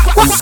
What?